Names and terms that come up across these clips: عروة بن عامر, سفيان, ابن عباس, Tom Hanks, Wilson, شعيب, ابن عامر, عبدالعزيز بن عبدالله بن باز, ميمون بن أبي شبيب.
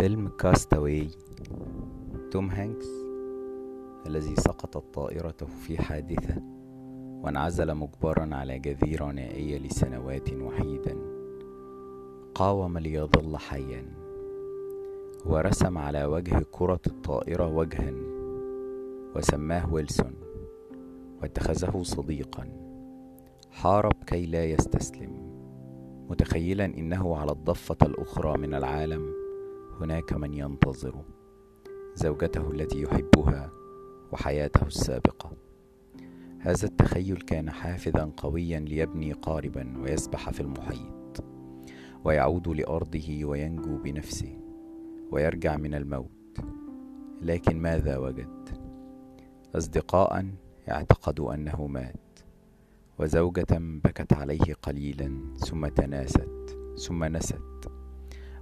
فيلم كاستاوي، توم هانكس الذي سقطت طائرته في حادثة وانعزل مجبرا على جزيرة نائية لسنوات وحيدا. قاوم ليظل حيا ورسم على وجه كرة الطائرة وجها وسماه ويلسون، واتخذه صديقا. حارب كي لا يستسلم، متخيلا إنه على الضفة الأخرى من العالم هناك من ينتظره، زوجته التي يحبها وحياته السابقة. هذا التخيل كان حافزا قويا ليبني قاربا ويسبح في المحيط ويعود لأرضه وينجو بنفسه ويرجع من الموت. لكن ماذا وجد؟ أصدقاء اعتقدوا أنه مات، وزوجة بكت عليه قليلا ثم تناست ثم نست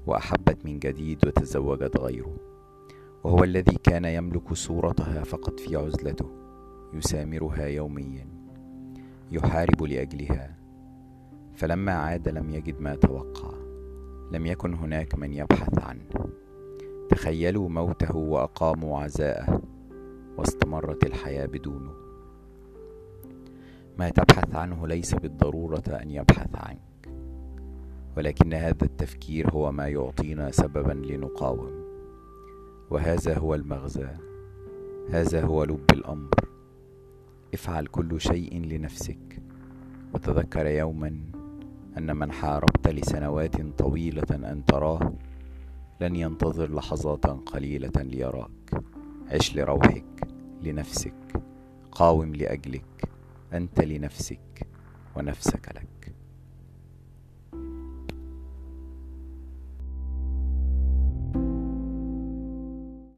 وأحبت من جديد وتزوجت غيره، وهو الذي كان يملك صورتها فقط في عزلته، يسامرها يوميا، يحارب لأجلها. فلما عاد لم يجد ما توقع، لم يكن هناك من يبحث عنه. تخيلوا موته وأقاموا عزاءه، واستمرت الحياة بدونه. ما تبحث عنه ليس بالضرورة أن يبحث عنك، ولكن هذا التفكير هو ما يعطينا سببا لنقاوم. وهذا هو المغزى، هذا هو لب الأمر. افعل كل شيء لنفسك، وتذكر يوما أن من حاربت لسنوات طويلة أن تراه لن ينتظر لحظات قليلة ليراك. عش لروحك، لنفسك، قاوم لأجلك، أنت لنفسك ونفسك لك.